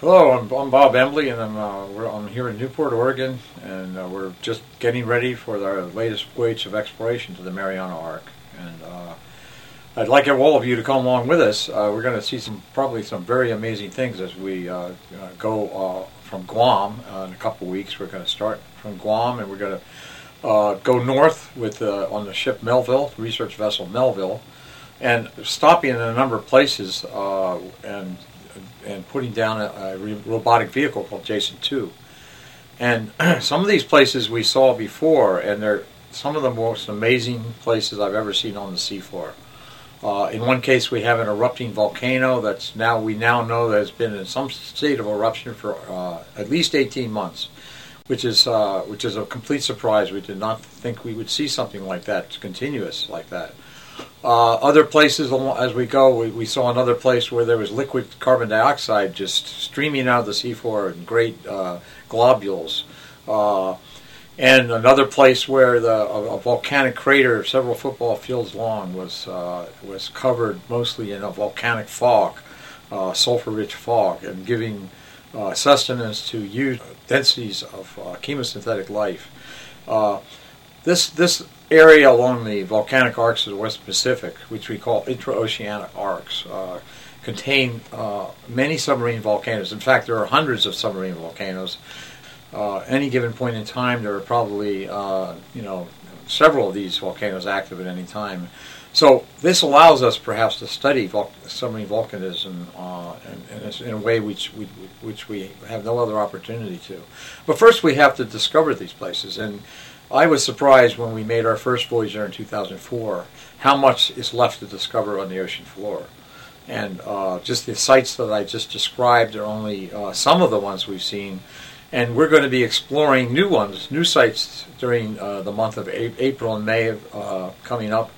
Hello, I'm Bob Embley, and I'm here in Newport, Oregon, and we're just getting ready for our latest voyage of exploration to the Mariana Arc. And I'd like all of you to come along with us. We're going to see probably some very amazing things as we go from Guam in a couple weeks. We're going to start from Guam, and we're going to go north with on the ship Melville, research vessel Melville, and stopping in a number of places and putting down a robotic vehicle called Jason II. And some of these places we saw before, and they're some of the most amazing places I've ever seen on the seafloor. In one case, we have an erupting volcano that's we now know that has been in some state of eruption for at least 18 months, which is a complete surprise. We did not think we would see something like that, continuous like that. Other places as we go, we saw another place where there was liquid carbon dioxide just streaming out of the seafloor in great globules, and another place where a volcanic crater several football fields long was covered mostly in a volcanic fog, sulfur-rich fog, and giving sustenance to huge densities of chemosynthetic life. This area along the volcanic arcs of the West Pacific, which we call intraoceanic arcs, contain many submarine volcanoes. In fact, there are hundreds of submarine volcanoes. Any given point in time, there are probably several of these volcanoes active at any time. So this allows us perhaps to study submarine volcanism in a way which we have no other opportunity to. But first, we have to discover these places. And I was surprised when we made our first voyage there in 2004 how much is left to discover on the ocean floor. And just the sites that I just described are only some of the ones we've seen. And we're going to be exploring new ones, new sites during the month of April and May coming up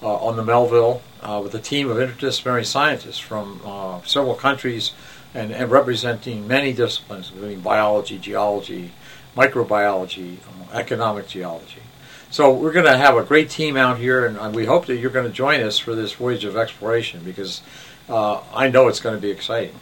on the Melville with a team of interdisciplinary scientists from several countries and representing many disciplines, including biology, geology, microbiology, economic geology. So we're going to have a great team out here, and we hope that you're going to join us for this voyage of exploration because I know it's going to be exciting.